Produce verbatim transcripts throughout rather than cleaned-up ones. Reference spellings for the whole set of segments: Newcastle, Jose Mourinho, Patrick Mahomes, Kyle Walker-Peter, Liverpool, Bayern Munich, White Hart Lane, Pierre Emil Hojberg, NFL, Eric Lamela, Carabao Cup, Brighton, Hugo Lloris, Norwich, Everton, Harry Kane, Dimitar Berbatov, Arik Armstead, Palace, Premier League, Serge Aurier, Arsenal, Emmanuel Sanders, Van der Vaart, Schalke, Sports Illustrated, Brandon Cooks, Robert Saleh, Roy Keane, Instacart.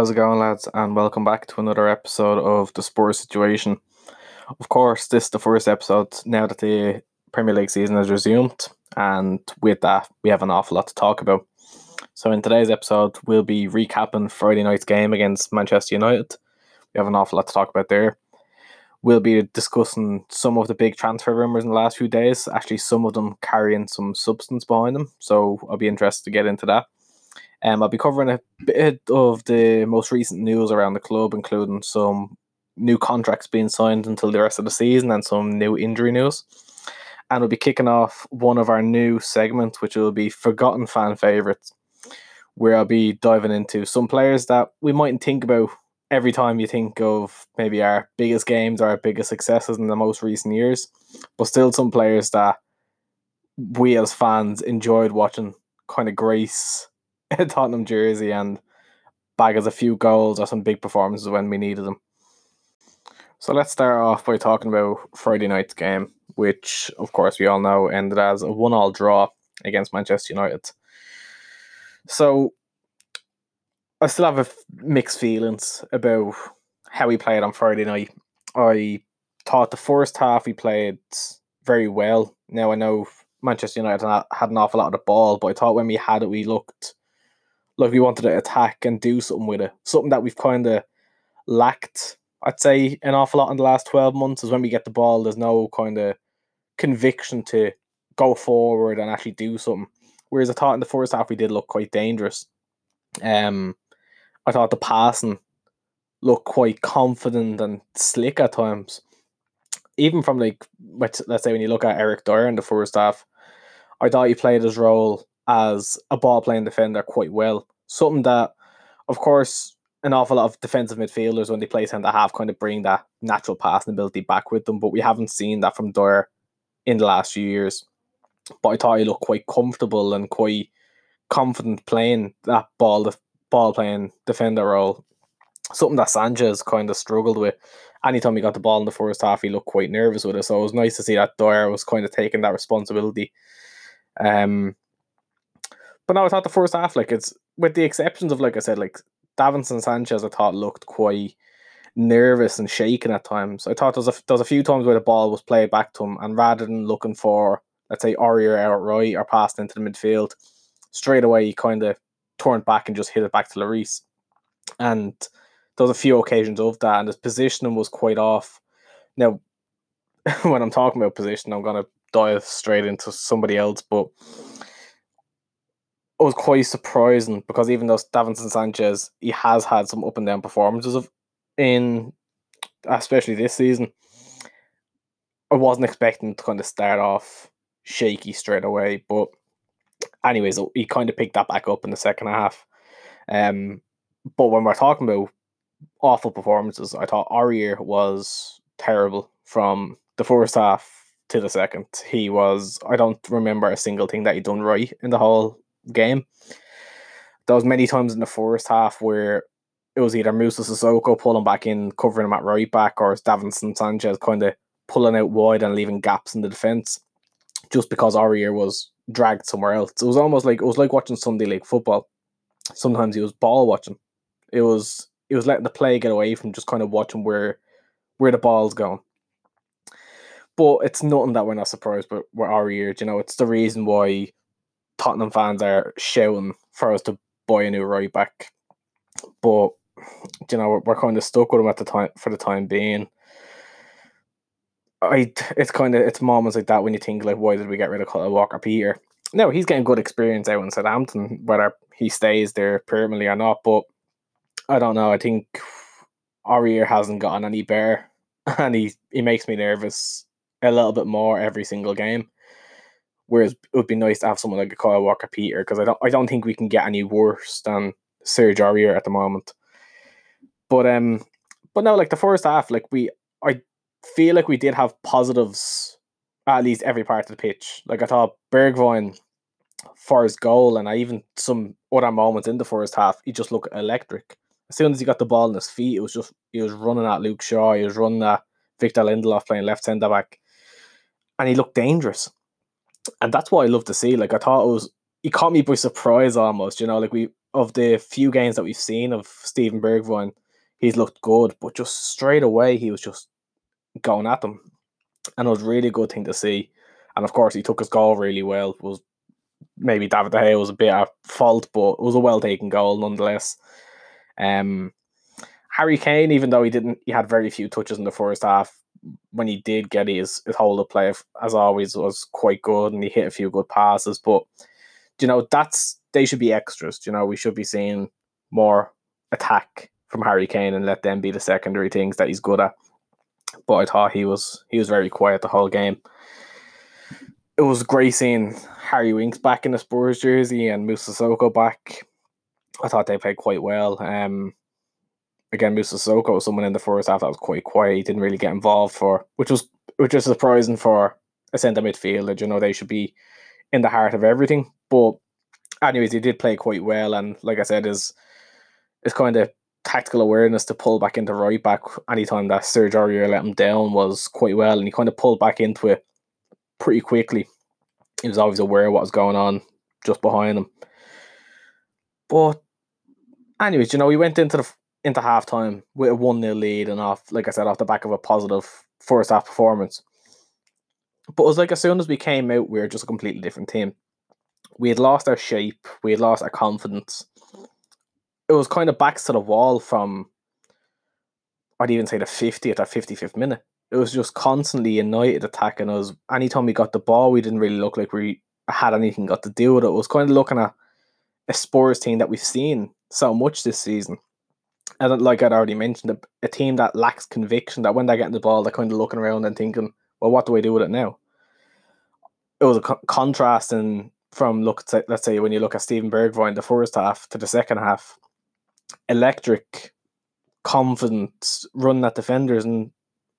How's it going, lads, and welcome back to another episode of The Spurs Situation. Of course, this is the first episode now that the Premier League season has resumed, and with that, we have an awful lot to talk about. So in today's episode, we'll be recapping Friday night's game against Manchester United. We have an awful lot to talk about there. We'll be discussing some of the big transfer rumours in the last few days, actually some of them carrying some substance behind them, so I'll be interested to get into that. Um, I'll be covering a bit of the most recent news around the club, including some new contracts being signed until the rest of the season and some new injury news. And we'll be kicking off one of our new segments, which will be Forgotten Fan Favourites, where I'll be diving into some players that we mightn't think about every time you think of maybe our biggest games or our biggest successes in the most recent years, but still some players that we as fans enjoyed watching kind of grace a Tottenham jersey and bag us a few goals or some big performances when we needed them. So let's start off by talking about Friday night's game, which of course we all know ended as a one-all draw against Manchester United. So I still have a f- mixed feelings about how we played on Friday night. I thought the first half we played very well. Now I know Manchester United had an awful lot of the ball, but I thought when we had it we looked like we wanted to attack and do something with it. Something that we've kind of lacked, I'd say, an awful lot in the last twelve months is when we get the ball, there's no kind of conviction to go forward and actually do something. Whereas I thought in the first half we did look quite dangerous. Um, I thought the passing looked quite confident and slick at times. Even from, like, let's say when you look at Eric Dyer in the first half, I thought he played his role as a ball-playing defender quite well. Something that, of course, an awful lot of defensive midfielders when they play centre-half kind of bring that natural passing ability back with them, but we haven't seen that from Dyer in the last few years. But I thought he looked quite comfortable and quite confident playing that ball, ball-playing defender role. Something that Sanchez kind of struggled with. Anytime he got the ball in the first half, he looked quite nervous with it, so it was nice to see that Dyer was kind of taking that responsibility. Um... But no, I thought the first half, like, it's with the exceptions of, like I said, like Davinson Sanchez, I thought looked quite nervous and shaken at times. I thought there was a, there was a few times where the ball was played back to him, and rather than looking for, let's say, Aurier outright or passed into the midfield, straight away he kind of turned back and just hit it back to Lloris. And there was a few occasions of that, and his positioning was quite off. Now, when I'm talking about position, I'm going to dive straight into somebody else, but it was quite surprising because even though Davinson Sanchez, he has had some up and down performances of, in, especially this season, I wasn't expecting to kind of start off shaky straight away. But anyways, he kind of picked that back up in the second half. Um, but when we're talking about awful performances, I thought Aurier was terrible from the first half to the second. He was, I don't remember a single thing that he done right in the whole game. There was many times in the first half where it was either Moussa Sissoko pulling back in, covering him at right back, or Davinson Sanchez kind of pulling out wide and leaving gaps in the defence just because Aurier was dragged somewhere else. It was almost like it was like watching Sunday League football. Sometimes he was ball watching. It was it was letting the play get away from just kind of watching where where the ball's going. But it's nothing that we're not surprised but with Aurier, you know, it's the reason why Tottenham fans are shouting for us to buy a new right back, but you know we're, we're kind of stuck with him at the time for the time being. I it's kind of it's moments like that when you think like, why did we get rid of Kyle Walker-Peter? No, he's getting good experience out in Southampton, whether he stays there permanently or not. But I don't know. I think Aurier hasn't gotten any better, and he he makes me nervous a little bit more every single game. Whereas it would be nice to have someone like a Kyle Walker-Peter, because I don't, I don't think we can get any worse than Serge Aurier at the moment. But um, but no, like the first half, like we, I feel like we did have positives at least every part of the pitch. Like I thought Bergwijn for his goal, and I even some other moments in the first half, he just looked electric. As soon as he got the ball in his feet, it was just he was running at Luke Shaw, he was running at Victor Lindelof playing left centre back, and he looked dangerous. And that's what I love to see. Like I thought it was, he caught me by surprise almost, you know, like we, of the few games that we've seen of Steven Bergwijn, he's looked good, but just straight away he was just going at them, and it was really a good thing to see. And of course, he took his goal really well. It was maybe David De Gea was a bit at fault, but it was a well taken goal nonetheless. Um, Harry Kane, even though he didn't, he had very few touches in the first half. When he did get his, his hold of play, as always, was quite good, and he hit a few good passes. But you know, that's they should be extras. You know, we should be seeing more attack from Harry Kane and let them be the secondary things that he's good at. But I thought he was he was very quiet the whole game. It was great seeing Harry Winks back in the Spurs jersey and Moussa Sissoko back. I thought they played quite well. Um, again, Moussa Sissoko was someone in the first half that was quite quiet. He didn't really get involved for, which was which is surprising for a centre midfielder. You know, they should be in the heart of everything. But anyways, he did play quite well, and like I said, his his kind of tactical awareness to pull back into right back anytime that Serge Aurier let him down was quite well, and he kind of pulled back into it pretty quickly. He was always aware of what was going on just behind him. But anyways, you know, we went into the into half time with a one nil lead, and off, like I said, off the back of a positive first half performance. But it was like as soon as we came out, we were just a completely different team. We had lost our shape, we had lost our confidence. It was kind of backs to the wall from, I'd even say the fiftieth or fifty-fifth minute. It was just constantly United attacking us. Anytime we got the ball, we didn't really look like we had anything got to do with it. It was kind of looking at a Spurs team that we've seen so much this season. And like I'd already mentioned, a, a team that lacks conviction, that when they're getting the ball, they're kind of looking around and thinking, well, what do I do with it now? It was a co- contrast in, from, look, let's say, when you look at Steven Bergwijn, the first half to the second half. Electric, confident, running at defenders, and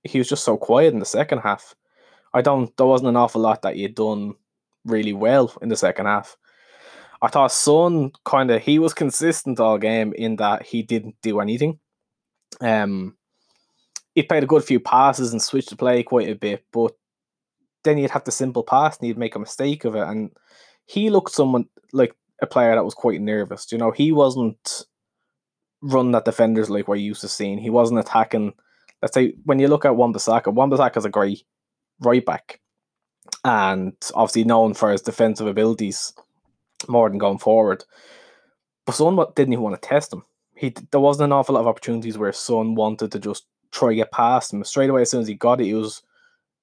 he was just so quiet in the second half. I don't, there wasn't an awful lot that he had done really well in the second half. I thought Son kind of, he was consistent all game in that he didn't do anything. Um, he played a good few passes and switched the play quite a bit, but then he'd have the simple pass and he'd make a mistake of it. And he looked someone like a player that was quite nervous. You know, he wasn't running at defenders like we're used to seeing. He wasn't attacking. Let's say when you look at Wan-Bissaka, Wan-Bissaka is a great right back, and obviously known for his defensive abilities more than going forward. But Son didn't even want to test him. He there wasn't an awful lot of opportunities where Son wanted to just try to get past him straight away. As soon as he got it, it was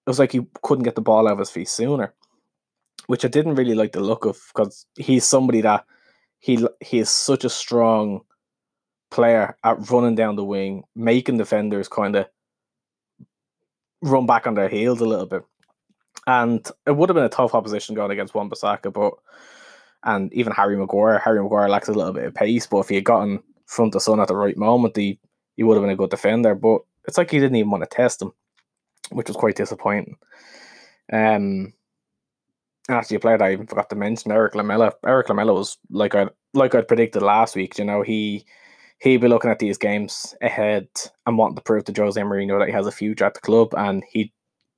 it was like he couldn't get the ball out of his feet sooner, which I didn't really like the look of, because he's somebody that he he is such a strong player at running down the wing, making defenders kind of run back on their heels a little bit. And it would have been a tough opposition going against Wan-Bissaka, but and even Harry Maguire. Harry Maguire lacks a little bit of pace, but if he had gotten in front of Son at the right moment, he, he would have been a good defender. But it's like he didn't even want to test him, which was quite disappointing. Um, and actually, a player that I even forgot to mention, Eric Lamela. Eric Lamela was like I like I'd predicted last week. You know, he. He'd be looking at these games ahead and wanting to prove to Jose Mourinho that he has a future at the club, and he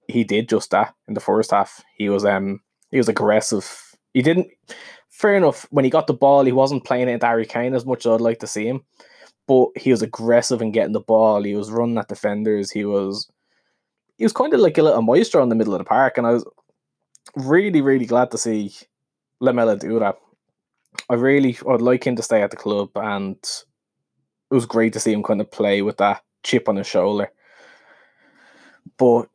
he did just that in the first half. He was um he was aggressive. He didn't fair enough, when he got the ball, he wasn't playing it into Harry Kane as much as I'd like to see him. But he was aggressive in getting the ball, he was running at defenders, he was he was kind of like a little maestro in the middle of the park, and I was really, really glad to see Lamela do that. I really I'd like him to stay at the club, and it was great to see him kind of play with that chip on his shoulder. But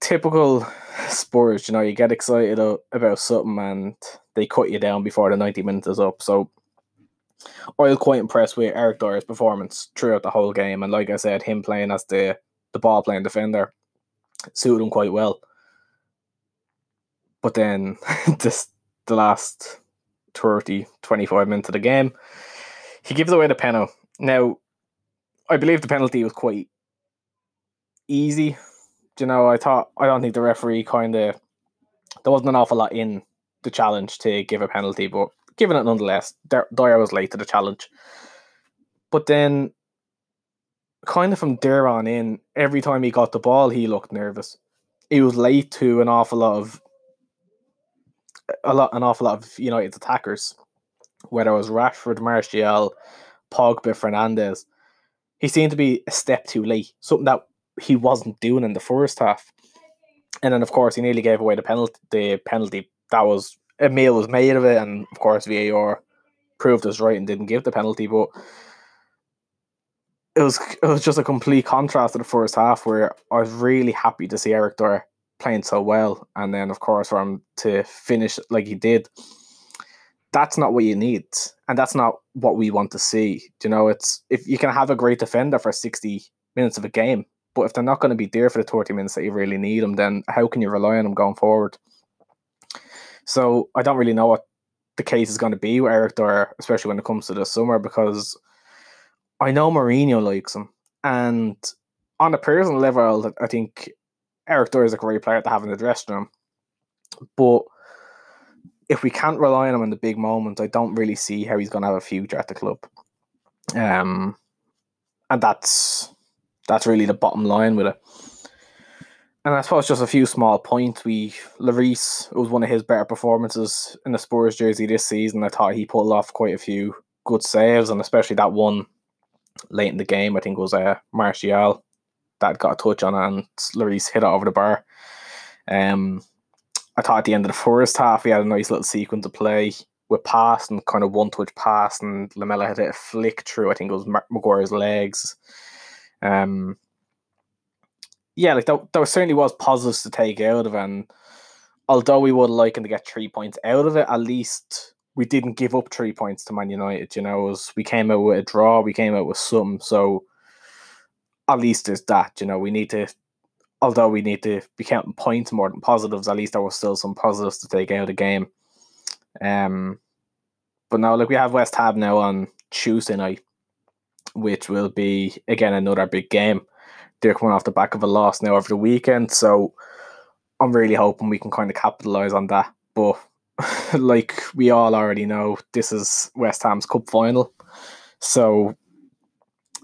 typical Spurs, you know, you get excited about something and they cut you down before the ninety minutes is up. So I was quite impressed with Eric Dyer's performance throughout the whole game. And like I said, him playing as the, the ball-playing defender suited him quite well. But then just the last thirty, twenty-five minutes of the game, he gives away the penalty. Now, I believe the penalty was quite easy. You know, I thought, I don't think the referee kind of, there wasn't an awful lot in the challenge to give a penalty, but given it nonetheless, Dyer was late to the challenge. But then, kind of from there on in, every time he got the ball, he looked nervous. He was late to an awful lot of, a lot, an awful lot of United's attackers. whether it was Rashford, Martial, Pogba, Fernandes, he seemed to be a step too late, something that he wasn't doing in the first half. And then, of course, he nearly gave away the penalty. The penalty that was a meal was made of it, and of course, V A R proved us right and didn't give the penalty. But it was it was just a complete contrast to the first half, where I was really happy to see Eric Dyer playing so well, and then, of course, for him to finish like he did. That's not what you need, and that's not what we want to see. You know, it's if you can have a great defender for sixty minutes of a game, but if they're not going to be there for the thirty minutes that you really need them, then how can you rely on them going forward? So I don't really know what the case is going to be with Eric Dyer, especially when it comes to the summer, because I know Mourinho likes him. And on a personal level, I think Eric Dyer is a great player to have in the dressing room. But if we can't rely on him in the big moments, I don't really see how he's going to have a future at the club. Um, and that's... That's really the bottom line with it. And I suppose just a few small points. We Lloris, it was one of his better performances in the Spurs jersey this season. I thought he pulled off quite a few good saves, and especially that one late in the game, I think it was uh, Martial that got a touch on it, and Lloris hit it over the bar. Um, I thought at the end of the first half, he had a nice little sequence of play with pass and kind of one-touch pass, and Lamela had a flick through, I think it was Maguire's legs. Um. Yeah, like that, there certainly was positives to take out of it, and although we would like him to get three points out of it, at least we didn't give up three points to Man United. You know, it was, we came out with a draw, we came out with something, so at least there's that. You know, we need to, although we need to be counting points more than positives, at least there was still some positives to take out of the game. Um, but no, like we have West Ham now on Tuesday night, which will be, again, another big game. They're coming off the back of a loss now over the weekend, so I'm really hoping we can kind of capitalise on that. But like we all already know, this is West Ham's cup final, so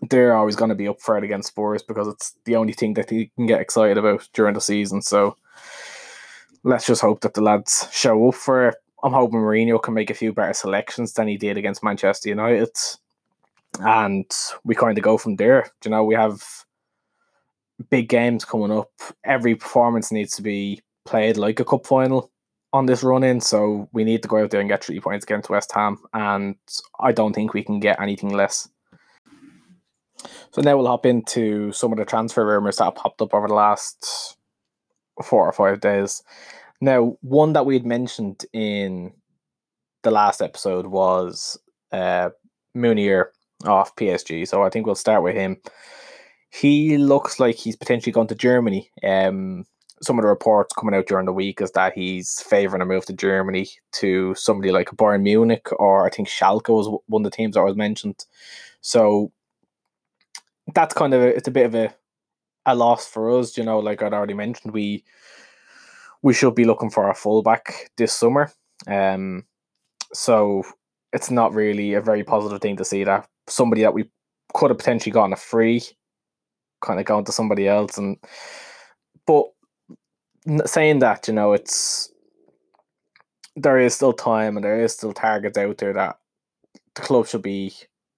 they're always going to be up for it against Spurs, because it's the only thing that they can get excited about during the season. So let's just hope that the lads show up for it. I'm hoping Mourinho can make a few better selections than he did against Manchester United, and we kind of go from there. You know, we have big games coming up. Every performance needs to be played like a cup final on this run-in, so we need to go out there and get three points against West Ham, and I don't think we can get anything less. So now we'll hop into some of the transfer rumours that have popped up over the last four or five days. Now, one that we had mentioned in the last episode was uh, Mounier off P S G, so I think we'll start with him. He looks like he's potentially gone to Germany. Um, some of the reports coming out during the week is that he's favouring a move to Germany to somebody like Bayern Munich, or I think Schalke was one of the teams that was mentioned. So that's kind of a, it's a bit of a a loss for us. You know, like I'd already mentioned, we we should be looking for a fullback this summer. Um, so it's not really a very positive thing to see that somebody that we could have potentially gotten a free kind of going to somebody else. And but saying that, you know, it's there is still time and there is still targets out there that the club should be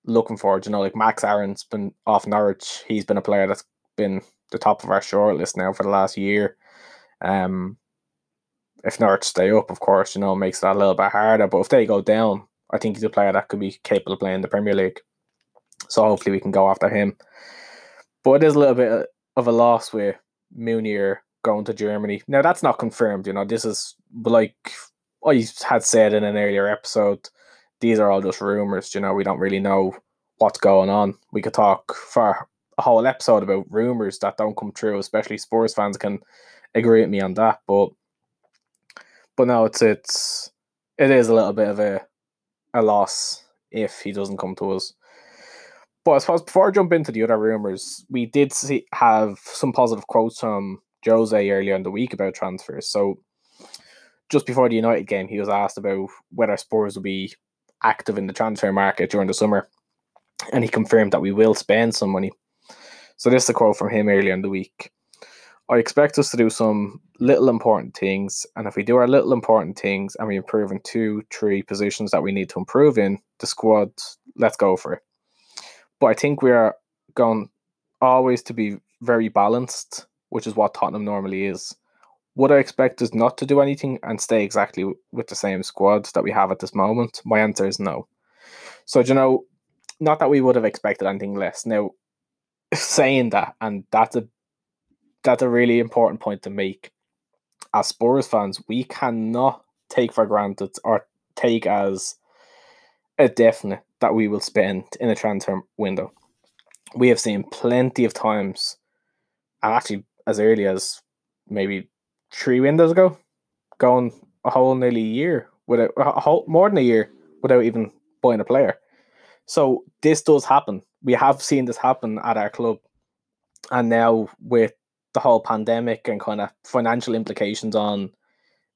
looking for. You know, like Max Aaron's been off Norwich. He's been a player that's been the top of our shortlist now for the last year. Um, if Norwich stay up, of course, you know, it makes that a little bit harder. But if they go down, I think he's a player that could be capable of playing the Premier League. So hopefully we can go after him. But it is a little bit of a loss with Mounier going to Germany. Now, that's not confirmed. You know, this is, like I had said in an earlier episode, these are all just rumours. You know, we don't really know what's going on. We could talk for a whole episode about rumours that don't come true, especially Spurs fans can agree with me on that. But but no, it's, it's, it is a little bit of a a loss if he doesn't come to us. But I suppose before I jump into the other rumours, we did see, have some positive quotes from Jose earlier in the week about transfers. So just before the United game, he was asked about whether Spurs will be active in the transfer market during the summer, and he confirmed that we will spend some money. So this is a quote from him earlier in the week. I expect us to do some little important things, and if we do our little important things and we improve in two, three positions that we need to improve in, the squad, let's go for it. But I think we are going always to be very balanced, which is what Tottenham normally is. Would I expect us not to do anything and stay exactly with the same squad that we have at this moment? My answer is no. So, you know, not that we would have expected anything less. Now, saying that, and that's a that's a really important point to make, as Spurs fans, we cannot take for granted or take as a definite that we will spend in a transfer window. We have seen plenty of times, and actually as early as maybe three windows ago, going a whole nearly year without a whole more than a year without even buying a player. So this does happen. We have seen this happen at our club, and now with the whole pandemic and kind of financial implications on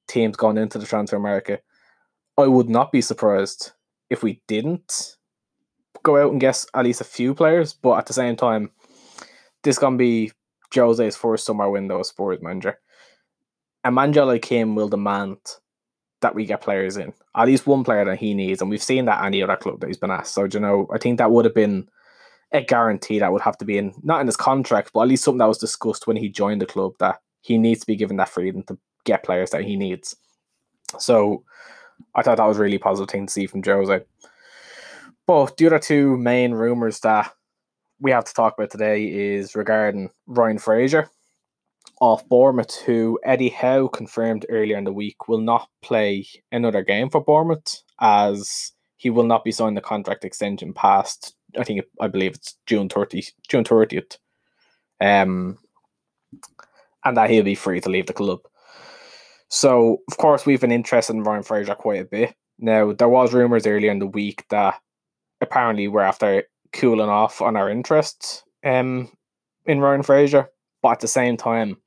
teams going into the transfer market, I would not be surprised if we didn't go out and guess at least a few players. But at the same time, this is gonna be Jose's first summer window as Spurs manager. A manager like him will demand that we get players in. At least one player that he needs. And we've seen that at any other club that he's been asked. So, you know, I think that would have been a guarantee that would have to be in, not in his contract, but at least something that was discussed when he joined the club, that he needs to be given that freedom to get players that he needs. So I thought that was a really positive thing to see from Jose. But the other two main rumours that we have to talk about today is regarding Ryan Fraser off Bournemouth, who Eddie Howe confirmed earlier in the week will not play another game for Bournemouth, as he will not be signing the contract extension past, I think, I believe it's June thirtieth, June thirtieth, um, and that he'll be free to leave the club. So, of course, we've been interested in Ryan Fraser quite a bit. Now, there was rumours earlier in the week that apparently we're after cooling off on our interest um, in Ryan Fraser, but at the same time,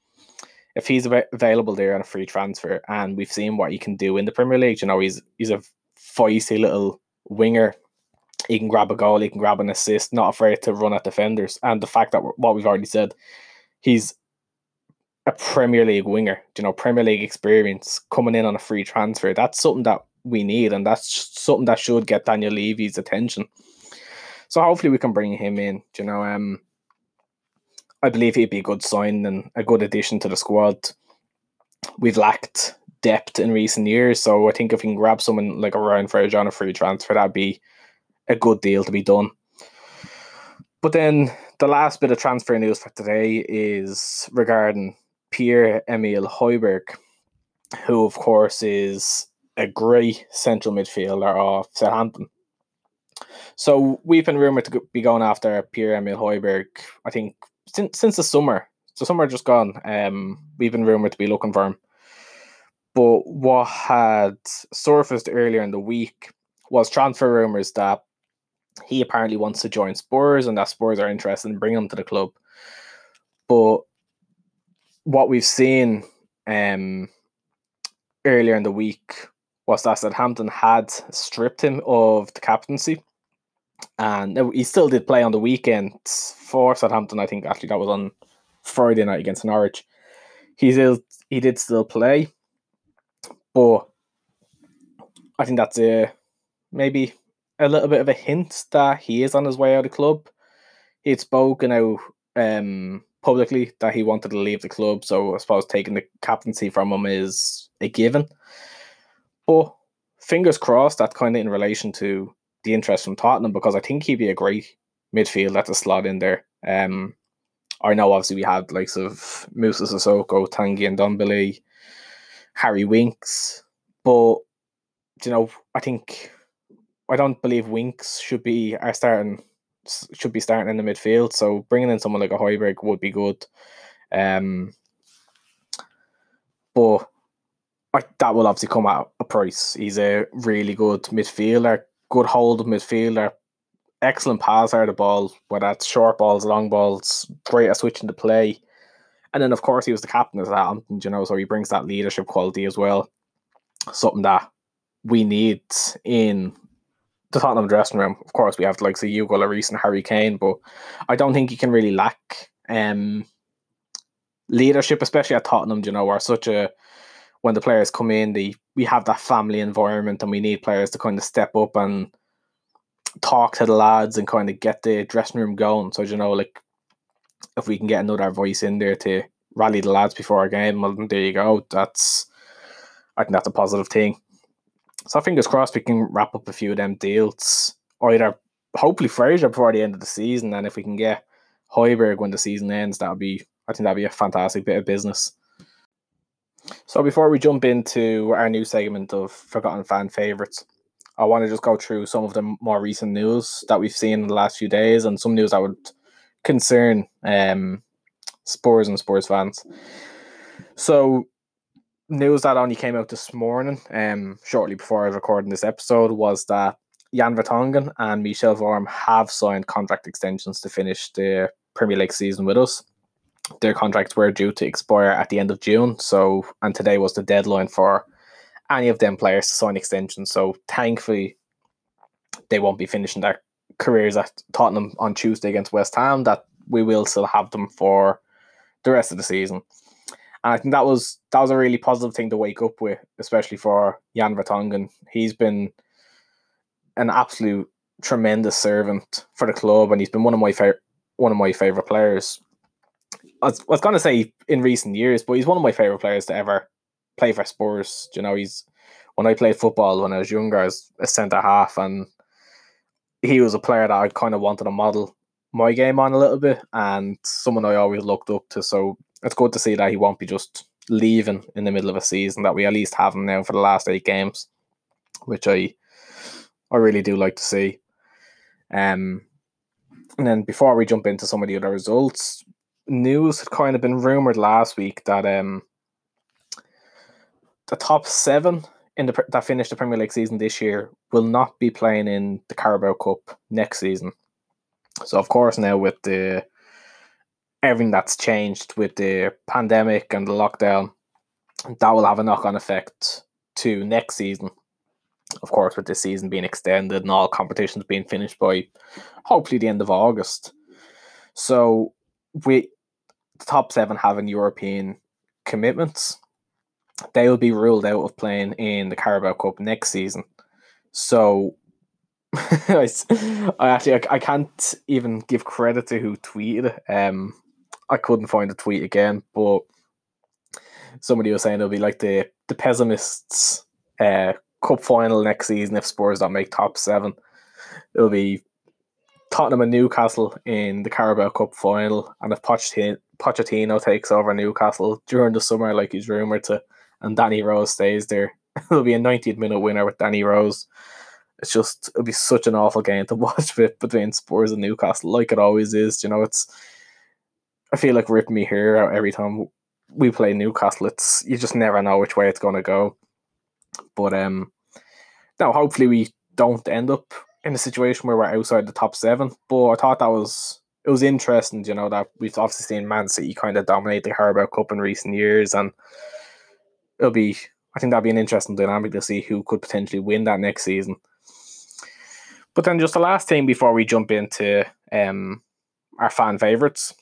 if he's available there on a free transfer, and we've seen what he can do in the Premier League, you know, he's he's a feisty little winger. He can grab a goal, he can grab an assist, not afraid to run at defenders. And the fact that what we've already said, he's a Premier League winger, you know, Premier League experience coming in on a free transfer. That's something that we need, and that's something that should get Daniel Levy's attention. So hopefully we can bring him in, you know, um. I believe he'd be a good sign and a good addition to the squad. We've lacked depth in recent years, so I think if we can grab someone like a Ryan Fraser on a free transfer, that'd be a good deal to be done. But then the last bit of transfer news for today is regarding Pierre Emil Hojberg, who of course is a great central midfielder of Southampton. So we've been rumoured to be going after Pierre Emil Hojberg, I think, Since since the summer, so summer just gone, um, we've been rumoured to be looking for him. But what had surfaced earlier in the week was transfer rumours that he apparently wants to join Spurs and that Spurs are interested in bringing him to the club. But what we've seen um, earlier in the week was that Southampton had stripped him of the captaincy. And he still did play on the weekend for Southampton. I think actually that was on Friday night against Norwich. He still he did still play, but I think that's a maybe a little bit of a hint that he is on his way out of the club. He'd spoken out um, publicly that he wanted to leave the club, so I suppose taking the captaincy from him is a given. But fingers crossed, that kind of in relation to the interest from Tottenham, because I think he'd be a great midfielder to slot in there. Um, I know obviously we had likes of Moussa Sissoko, Tanguy and Ndombele, Harry Winks, but you know, I think I don't believe Winks should be our starting should be starting in the midfield. So bringing in someone like a Hojberg would be good. Um, but I, that will obviously come at a price. He's a really good midfielder. Good hold of midfielder, excellent passer of the ball, whether that's short balls, long balls, great at switching to play. And then, of course, he was the captain of Southampton, you know, so he brings that leadership quality as well. Something that we need in the Tottenham dressing room. Of course, we have like say, Hugo Lloris and Harry Kane, but I don't think he can really lack um, leadership, especially at Tottenham, you know, are such a, when the players come in, the we have that family environment, and we need players to kind of step up and talk to the lads and kind of get the dressing room going. So, you know, like, if we can get another voice in there to rally the lads before our game, well, there you go. That's, I think that's a positive thing. So fingers crossed we can wrap up a few of them deals, or either hopefully Fraser before the end of the season, and if we can get Hojberg when the season ends, that'll be, I think that'd be a fantastic bit of business. So before we jump into our new segment of Forgotten Fan Favourites, I want to just go through some of the more recent news that we've seen in the last few days, and some news that would concern um, Spurs and Spurs fans. So news that only came out this morning, um, shortly before I was recording this episode, was that Jan Vertonghen and Michel Vorm have signed contract extensions to finish the Premier League season with us. Their contracts were due to expire at the end of June, so and today was the deadline for any of them players to sign extensions. So thankfully, they won't be finishing their careers at Tottenham on Tuesday against West Ham, that we will still have them for the rest of the season. And I think that was that was a really positive thing to wake up with, especially for Jan Vertonghen. He's been an absolute tremendous servant for the club, and he's been one of my favorite one of my favorite players. I was, I was going to say in recent years, but he's one of my favourite players to ever play for Spurs. You know, he's when I played football when I was younger, I was a centre-half, and he was a player that I kind of wanted to model my game on a little bit, and someone I always looked up to. So it's good to see that he won't be just leaving in the middle of a season, that we at least have him now for the last eight games, which I I really do like to see. Um, and then before we jump into some of the other results, news had kind of been rumoured last week that um the top seven in the that finished the Premier League season this year will not be playing in the Carabao Cup next season. So of course now with the everything that's changed with the pandemic and the lockdown, that will have a knock-on effect to next season. Of course, with this season being extended and all competitions being finished by hopefully the end of August. So we the top seven having European commitments, they will be ruled out of playing in the Carabao Cup next season. So I actually I, I can't even give credit to who tweeted it. Um, I couldn't find the tweet again, but somebody was saying it'll be like the the pessimists' uh, cup final next season if Spurs don't make top seven. It'll be Tottenham and Newcastle in the Carabao Cup final, and if Pochettino, Pochettino takes over Newcastle during the summer like he's rumoured to, and Danny Rose stays there, it'll be a ninetieth minute winner with Danny Rose. It's just, it'll be such an awful game to watch with, between Spurs and Newcastle, like it always is. You know, it's, I feel like ripping me hair out every time we play Newcastle. It's, you just never know which way it's going to go. But um, now hopefully we don't end up in a situation where we're outside the top seven, but I thought that was it was interesting, you know, that we've obviously seen Man City kind of dominate the Carabao Cup in recent years, and it'll be, I think that'd be an interesting dynamic to see who could potentially win that next season. But then just the last thing before we jump into um our fan favourites,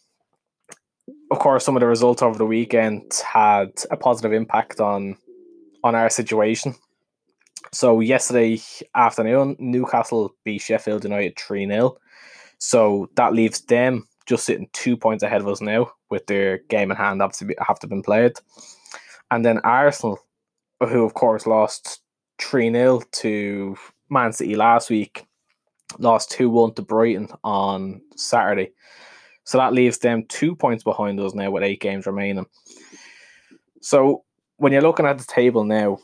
of course, some of the results over the weekend had a positive impact on on our situation. So yesterday afternoon, Newcastle beat Sheffield United three nil. So that leaves them just sitting two points ahead of us now, with their game in hand obviously have to have been played. And then Arsenal, who of course lost three nil to Man City last week, lost two one to Brighton on Saturday. So that leaves them two points behind us now with eight games remaining. So when you're looking at the table now,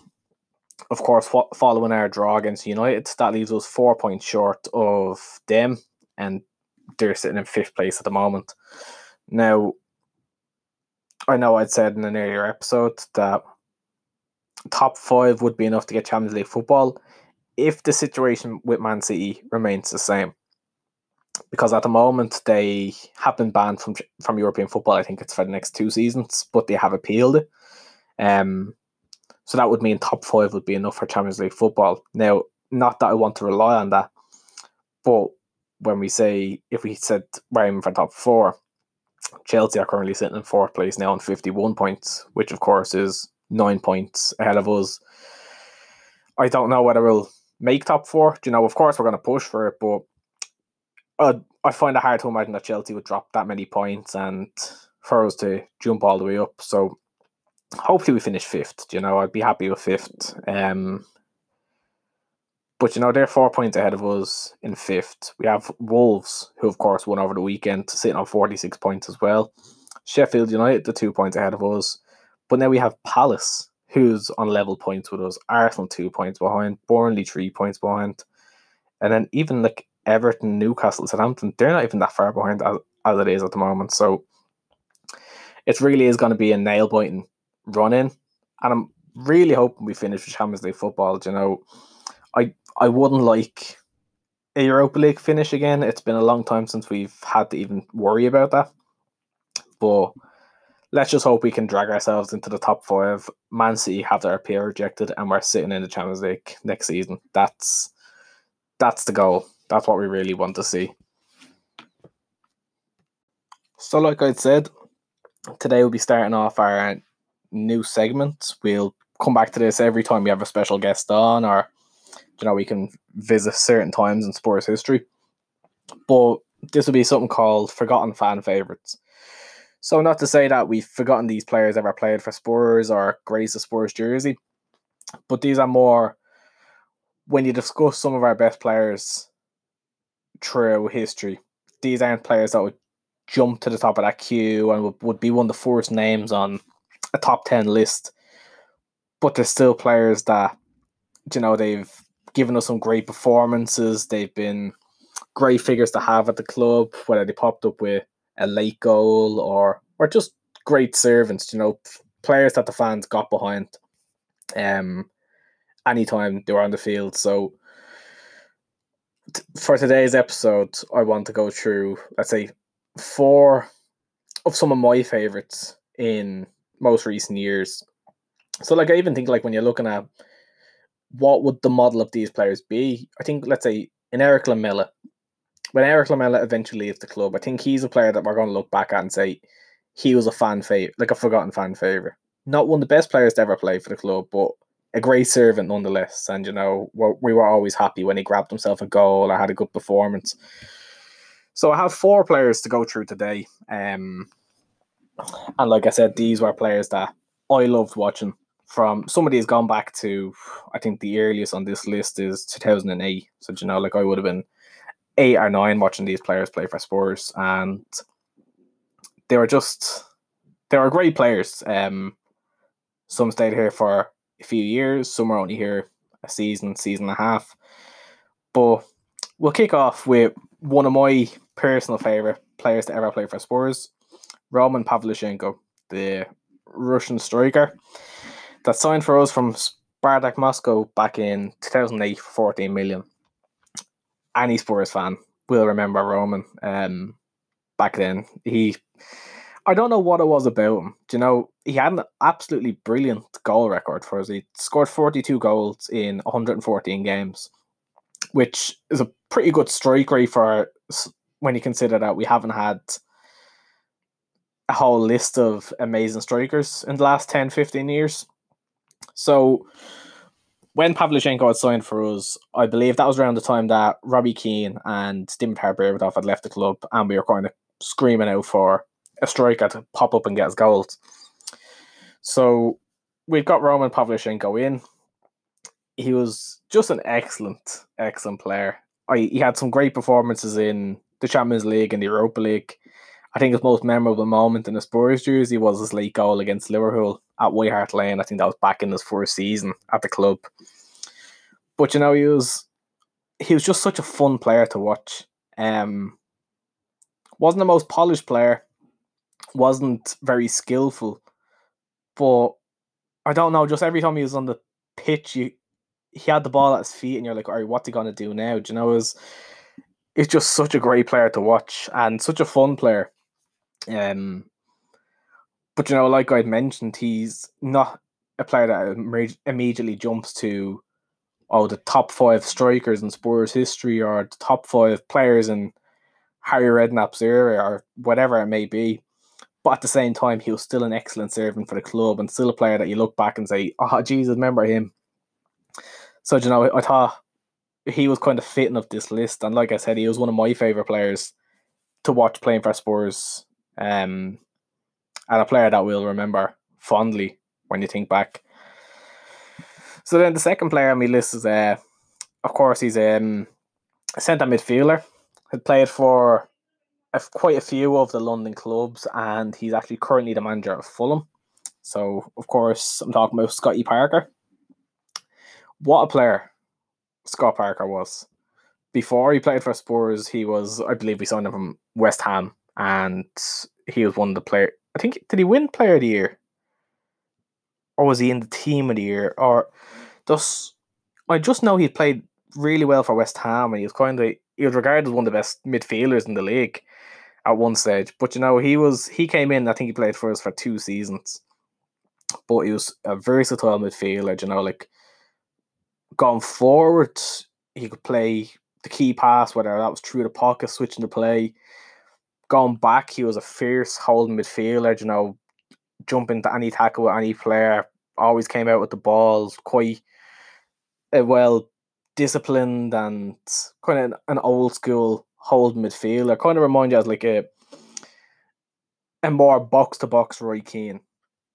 of course, following our draw against United, that leaves us four points short of them, and they're sitting in fifth place at the moment. Now, I know I'd said in an earlier episode that top five would be enough to get Champions League football if the situation with Man City remains the same. Because at the moment, they have been banned from from European football. I think it's for the next two seasons, but they have appealed it. Um... So that would mean top five would be enough for Champions League football. Now, not that I want to rely on that, but when we say, if we said we're aiming for top four, Chelsea are currently sitting in fourth place now on fifty-one points, which of course is nine points ahead of us. I don't know whether we'll make top four. You know, of course we're going to push for it, but I'd, I find it hard to imagine that Chelsea would drop that many points and for us to jump all the way up. So hopefully we finish fifth. You know, I'd be happy with fifth. Um, but, you know, they're four points ahead of us in fifth. We have Wolves, who, of course, won over the weekend, sitting on forty-six points as well. Sheffield United, the two points ahead of us. But now we have Palace, who's on level points with us. Arsenal, two points behind. Burnley, three points behind. And then even, like, Everton, Newcastle, Southampton, they're not even that far behind as, as it is at the moment. So it really is going to be a nail-biting run-in. And I'm really hoping we finish with Champions League football. Do you know, I, I wouldn't like a Europa League finish again. It's been a long time since we've had to even worry about that. But let's just hope we can drag ourselves into the top five. Man City have their peer rejected and we're sitting in the Champions League next season. That's that's the goal. That's what we really want to see. So like I said, today we'll be starting off our new segment. We'll come back to this every time we have a special guest on, or you know, we can visit certain times in sports history. But this will be something called Forgotten Fan Favourites. So not to say that we've forgotten these players ever played for Spurs or graced a Spurs jersey, but these are more when you discuss some of our best players through history. These aren't players that would jump to the top of that queue and would, would be one of the first names on a top ten list, but they're still players that, you know, they've given us some great performances. They've been great figures to have at the club, whether they popped up with a late goal or or just great servants, you know, players that the fans got behind um anytime they were on the field. So for today's episode, I want to go through, let's say, four of some of my favourites in most recent years. So, like, I even think, like, when you're looking at what would the model of these players be, I think, let's say, in Eric Lamela, when Eric Lamela eventually leaves the club, I think he's a player that we're going to look back at and say he was a fan favourite, like a forgotten fan favourite. Not one of the best players to ever play for the club, but a great servant nonetheless, and you know, we were always happy when he grabbed himself a goal or had a good performance. So I have four players to go through today, um, and like I said, these were players that I loved watching. From somebody has gone back to, I think the earliest on this list is two thousand eight. So you know, like I would have been eight or nine watching these players play for Spurs, and they were just they were great players. Um, some stayed here for a few years, some are only here a season, season and a half. But we'll kick off with one of my personal favourite players to ever play for Spurs, Roman Pavlyuchenko, the Russian striker that signed for us from Spartak Moscow back in two thousand eight for fourteen million. Any Spurs fan will remember Roman um, back then. He... I don't know what it was about him. Do you know, he had an absolutely brilliant goal record for us. He scored forty-two goals in one hundred fourteen games, which is a pretty good strike rate for when you consider that we haven't had a whole list of amazing strikers in the last ten, fifteen years. So when Pavlyuchenko had signed for us, I believe that was around the time that Robbie Keane and Dimitar Berbatov had left the club, and we were kind of screaming out for a striker to pop up and get his goals. So we've got Roman Pavlyuchenko in. He was just an excellent, excellent player. I, he had some great performances in the Champions League and the Europa League. I think his most memorable moment in the Spurs jersey was his late goal against Liverpool at White Hart Lane. I think that was back in his first season at the club. But you know, he was he was just such a fun player to watch. Um, wasn't the most polished player, wasn't very skillful, but I don't know, just every time he was on the pitch, you, he had the ball at his feet and you're like, all right, what's he going to do now? Do you know, it's it's just such a great player to watch and such a fun player. Um, but you know, like I'd mentioned, he's not a player that im- immediately jumps to, oh, the top five strikers in Spurs history or the top five players in Harry Redknapp's era or whatever it may be. But at the same time, he was still an excellent servant for the club and still a player that you look back and say, oh, Jesus, remember him. So, you know, I thought he was kind of fitting up this list. And like I said, he was one of my favourite players to watch playing for Spurs. Um, and a player that we'll remember fondly when you think back. So then the second player on my list is, uh, of course, he's um, a centre midfielder. Had played for a, quite a few of the London clubs, and he's actually currently the manager of Fulham. So, of course, I'm talking about Scotty Parker. What a player Scott Parker was. Before he played for Spurs, he was, I believe we signed him from West Ham, and he was one of the players. I think, did he win Player of the Year? Or was he in the Team of the Year? Or just, I just know he played really well for West Ham, and he was kind of, he was regarded as one of the best midfielders in the league at one stage. But, you know, he was, he came in, I think he played for us for two seasons. But he was a versatile midfielder, you know, like, going forward, he could play the key pass, whether that was through the pocket, switching the play. Going back, he was a fierce holding midfielder, you know, jumping to any tackle with any player, always came out with the ball, quite uh, well disciplined and kind of an old school holding midfielder. Kind of remind you as like a a more box to box Roy Keane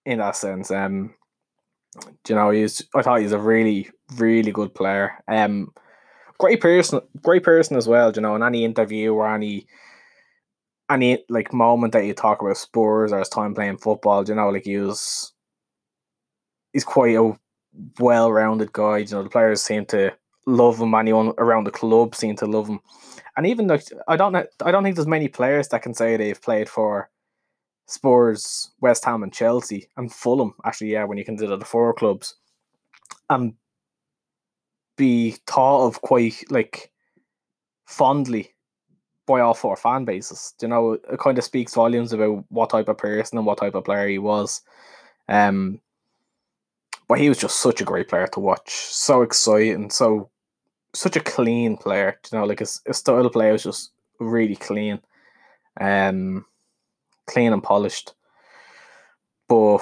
in that sense. Um, you know, he's I thought he's a really really good player. Um, great person, great person as well. You know, in any interview or any. Any like moment that you talk about Spurs or his time playing football, you know, like he was, he's quite a well-rounded guy. You know, the players seem to love him. Anyone around the club seem to love him, and even like I don't know, I don't think there's many players that can say they've played for Spurs, West Ham, and Chelsea and Fulham. Actually, yeah, when you consider the four clubs, and be thought of quite like fondly by all four fan bases. You know, it kind of speaks volumes about what type of person and what type of player he was. Um, but he was just such a great player to watch. So exciting, so such a clean player. You know, like his, his style of play was just really clean, um, clean and polished. But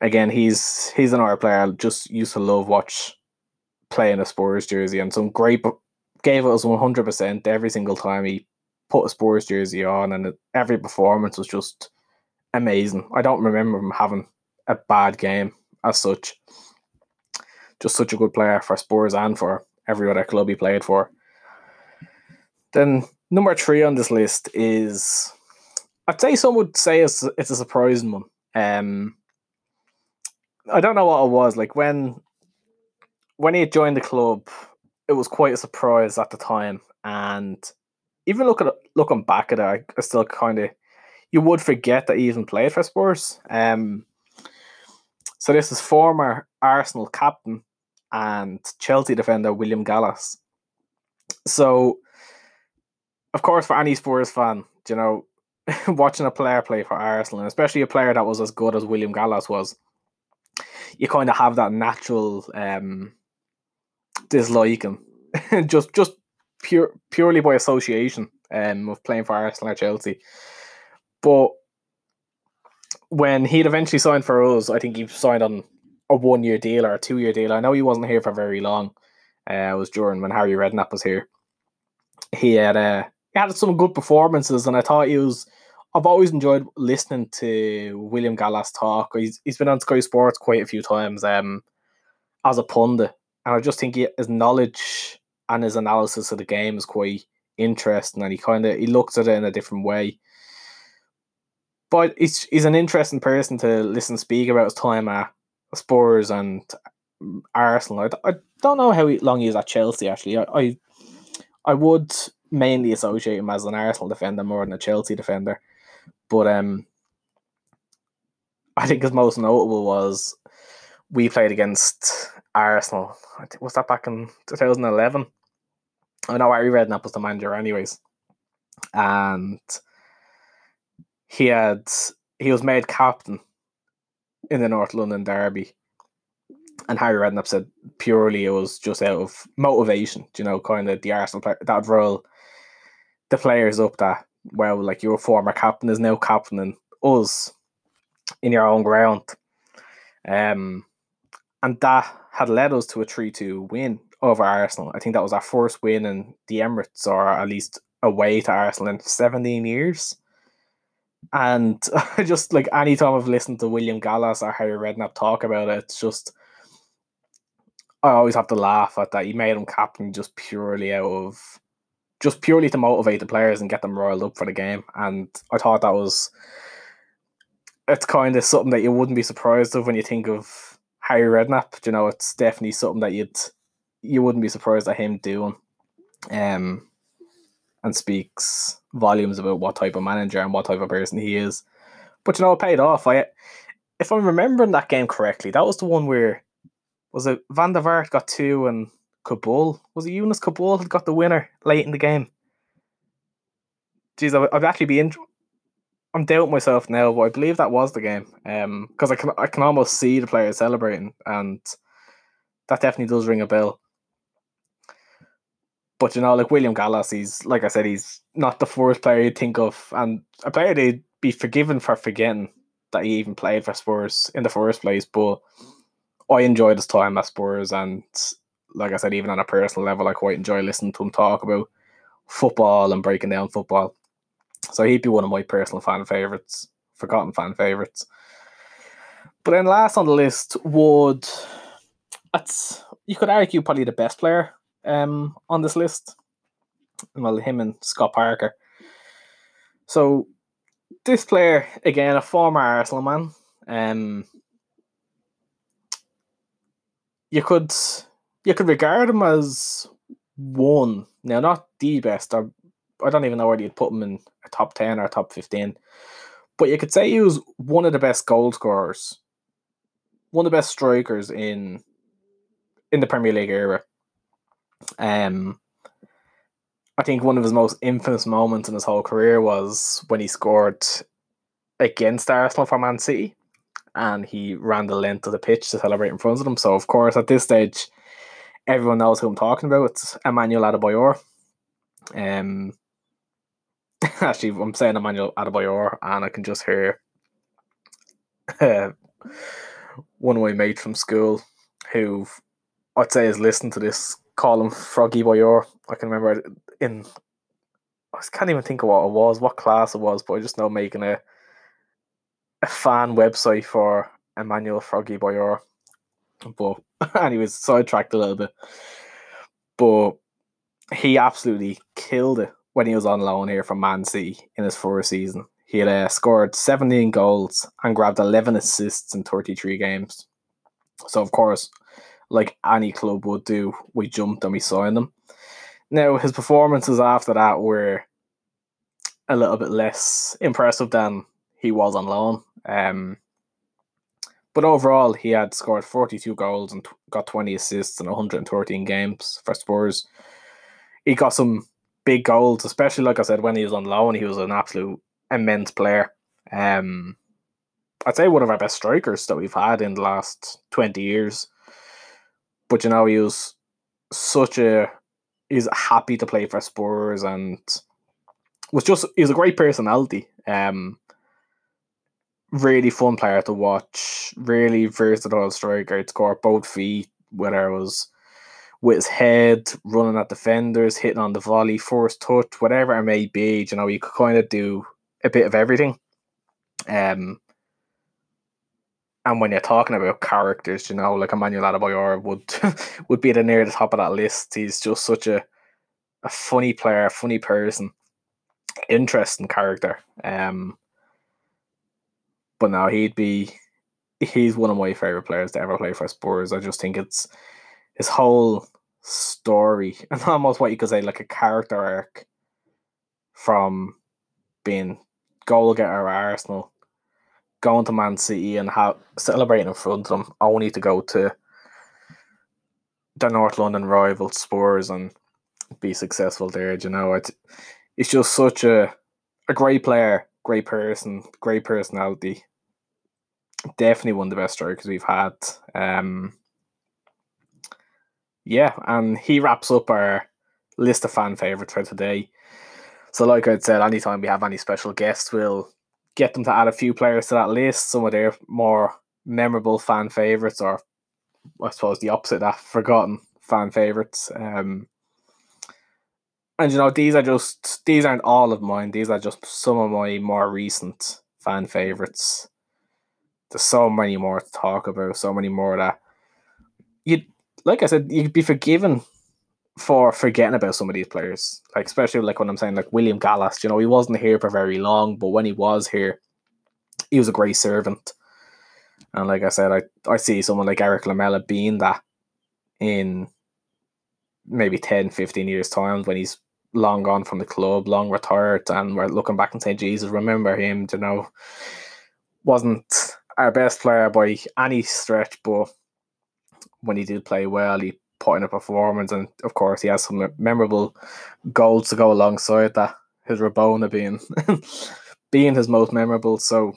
again, he's he's another player I just used to love watch playing a Spurs jersey, and some great gave us one hundred percent every single time he put a Spurs jersey on, and every performance was just amazing. I don't remember him having a bad game as such. Just such a good player for Spurs and for every other club he played for. Then number three on this list is, I'd say some would say it's, it's a surprising one. Um, I don't know what it was. Like when, when he had joined the club, it was quite a surprise at the time, and even look at looking back at it, I, I still kind of, you would forget that he even played for Spurs. Um, so this is former Arsenal captain and Chelsea defender William Gallas. So, of course, for any Spurs fan, you know, watching a player play for Arsenal, and especially a player that was as good as William Gallas was, you kind of have that natural um, dislike him. just, just. Pure, purely by association um, of playing for Arsenal or Chelsea. But when he'd eventually signed for us, I think he signed on a one-year deal or a two-year deal. I know he wasn't here for very long. Uh, it was during when Harry Redknapp was here. He had uh, he had some good performances, and I thought he was... I've always enjoyed listening to William Gallas talk. He's He's been on Sky Sports quite a few times um, as a pundit, and I just think he, his knowledge... and his analysis of the game is quite interesting, and he kind of he looks at it in a different way. But he's he's an interesting person to listen speak about his time at Spurs and Arsenal. I, I don't know how long he is at Chelsea. Actually, I, I I would mainly associate him as an Arsenal defender more than a Chelsea defender. But um, I think his most notable was we played against Arsenal. I think, was that back in twenty eleven? I know Harry Redknapp was the manager anyways, and he had he was made captain in the North London derby, and Harry Redknapp said purely it was just out of motivation, you know, kind of the Arsenal player, that would roll the players up that, well, like your former captain is now captaining us, in your own ground. Um, and that had led us to a three two win over Arsenal. I think that was our first win in the Emirates, or at least away to Arsenal, in seventeen years. And just like any time I've listened to William Gallas or Harry Redknapp talk about it, it's just, I always have to laugh at that. He made him captain just purely out of, just purely to motivate the players and get them riled up for the game. And I thought that was, it's kind of something that you wouldn't be surprised of when you think of Harry Redknapp. You know, it's definitely something that you'd, you wouldn't be surprised at him doing. Um, and speaks volumes about what type of manager and what type of person he is. But, you know, it paid off. I, if I'm remembering that game correctly, that was the one where, was it Van der Vaart got two and Kabul? Was it Yunus Kabul had got the winner late in the game? Jeez, I, I'd actually be in, I'm doubting myself now, but I believe that was the game. Um, because I can I can almost see the players celebrating, and that definitely does ring a bell. But, you know, like William Gallas, he's, like I said, he's not the first player you'd think of, and a player they'd be forgiven for forgetting that he even played for Spurs in the first place. But I enjoyed his time at Spurs, and like I said, even on a personal level, I quite enjoy listening to him talk about football and breaking down football. So he'd be one of my personal fan favourites, forgotten fan favourites. But then last on the list would, that's, you could argue, probably the best player um on this list. Well, him and Scott Parker. So this player, again, a former Arsenal man. Um, you could you could regard him as one. Now, not the best. Or, I don't even know whether you'd put him in a top ten or a top fifteen. But you could say he was one of the best goal scorers. One of the best strikers in in the Premier League era. Um, I think one of his most infamous moments in his whole career was when he scored against Arsenal for Man City, and he ran the length of the pitch to celebrate in front of them. So, of course, at this stage, everyone knows who I'm talking about. It's Emmanuel Adebayor. Um, actually, I'm saying Emmanuel Adebayor, and I can just hear uh, one of my mates from school, who I'd say has listened to this, call him Froggy Boyor. I can remember in, I can't even think of what it was, what class it was, but I just know making a a fan website for Emmanuel Froggy Boyor. But anyways, sidetracked a little bit. But he absolutely killed it when he was on loan here from Man City in his first season. He had uh, scored seventeen goals and grabbed eleven assists in thirty-three games. So, of course, like any club would do, we jumped and we signed him. Now, his performances after that were a little bit less impressive than he was on loan. Um, but overall, he had scored forty-two goals and t- got twenty assists in one hundred thirteen games for Spurs. He got some big goals, especially, like I said, when he was on loan, he was an absolute immense player. Um, I'd say one of our best strikers that we've had in the last twenty years. But, you know, he was such a, he's happy to play for Spurs, and was just, he was a great personality. Um, really fun player to watch, really versatile striker. He'd score both feet, whether it was with his head, running at defenders, hitting on the volley, first touch, whatever it may be. You know, he could kind of do a bit of everything. Um, And when you're talking about characters, you know, like Emmanuel Adebayor would would be the near the top of that list. He's just such a a funny player, a funny person, interesting character. Um, but no, he'd be he's one of my favourite players to ever play for Spurs. I just think it's his whole story, and almost what you could say like a character arc, from being goal getter at Arsenal, going to Man City and ha- celebrating in front of them, only to go to the North London rival Spurs and be successful there. You know, it's, it's just such a, a great player, great person, great personality. Definitely one of the best strikers we've had. Um, yeah, and he wraps up our list of fan favourites for today. So like I said, anytime we have any special guests, we'll get them to add a few players to that list, some of their more memorable fan favourites, or I suppose the opposite of that, forgotten fan favourites. Um, and, you know, these are just, these aren't all of mine. These are just some of my more recent fan favourites. There's so many more to talk about, so many more that you'd, like I said, you'd be forgiven for forgetting about some of these players. Like, especially like when I'm saying like William Gallas, you know, he wasn't here for very long, but when he was here, he was a great servant. And like I said, I, I see someone like Eric Lamela being that in maybe ten, fifteen years' time, when he's long gone from the club, long retired, and we're looking back and saying, Jesus, remember him, you know. Wasn't our best player by any stretch, but when he did play well, he put in a performance, and of course he has some memorable goals to go alongside that, his Rabona being being his most memorable. So,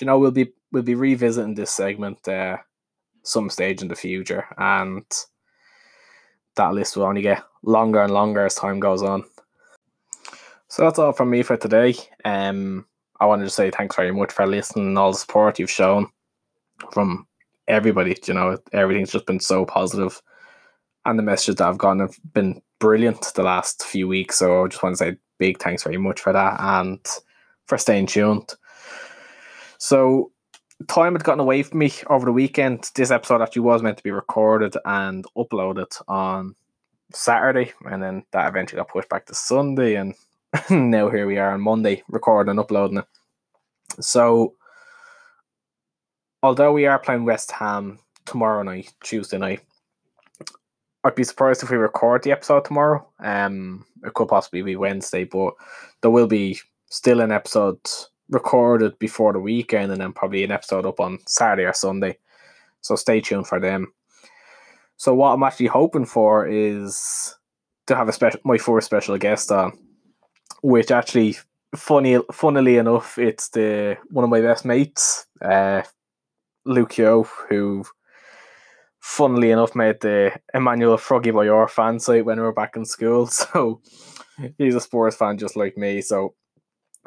you know, we'll be we'll be revisiting this segment uh, some stage in the future, and that list will only get longer and longer as time goes on. So that's all from me for today. Um, I wanted to say thanks very much for listening and all the support you've shown from everybody. You know, everything's just been so positive, and the messages that I've gotten have been brilliant the last few weeks. So I just want to say big thanks very much for that and for staying tuned. So, time had gotten away from me over the weekend. This episode actually was meant to be recorded and uploaded on Saturday, and then that eventually got pushed back to Sunday, and now here we are on Monday recording and uploading it. So, although we are playing West Ham tomorrow night, Tuesday night, I'd be surprised if we record the episode tomorrow. Um, it could possibly be Wednesday, but there will be still an episode recorded before the weekend, and then probably an episode up on Saturday or Sunday. So stay tuned for them. So what I'm actually hoping for is to have a special, my first special guest on, which actually, funny, funnily enough, it's the one of my best mates, uh, Luke Yo, who, funnily enough, made the Emmanuel Adebayor fan site when we were back in school. So he's a Spurs fan just like me. So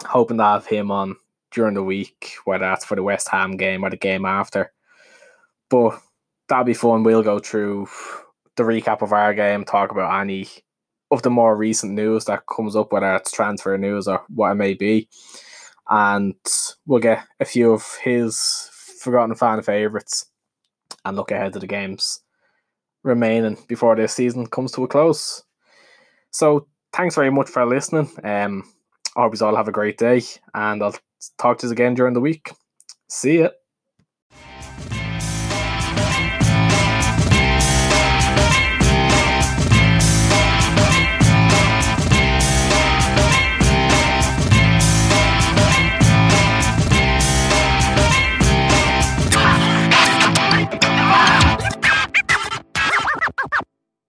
hoping to have him on during the week, whether that's for the West Ham game or the game after. But that'll be fun. We'll go through the recap of our game, talk about any of the more recent news that comes up, whether it's transfer news or what it may be. And we'll get a few of his forgotten fan favourites and look ahead to the games remaining before this season comes to a close. So thanks very much for listening. Um, I hope you all have a great day, and I'll talk to you again during the week. See ya.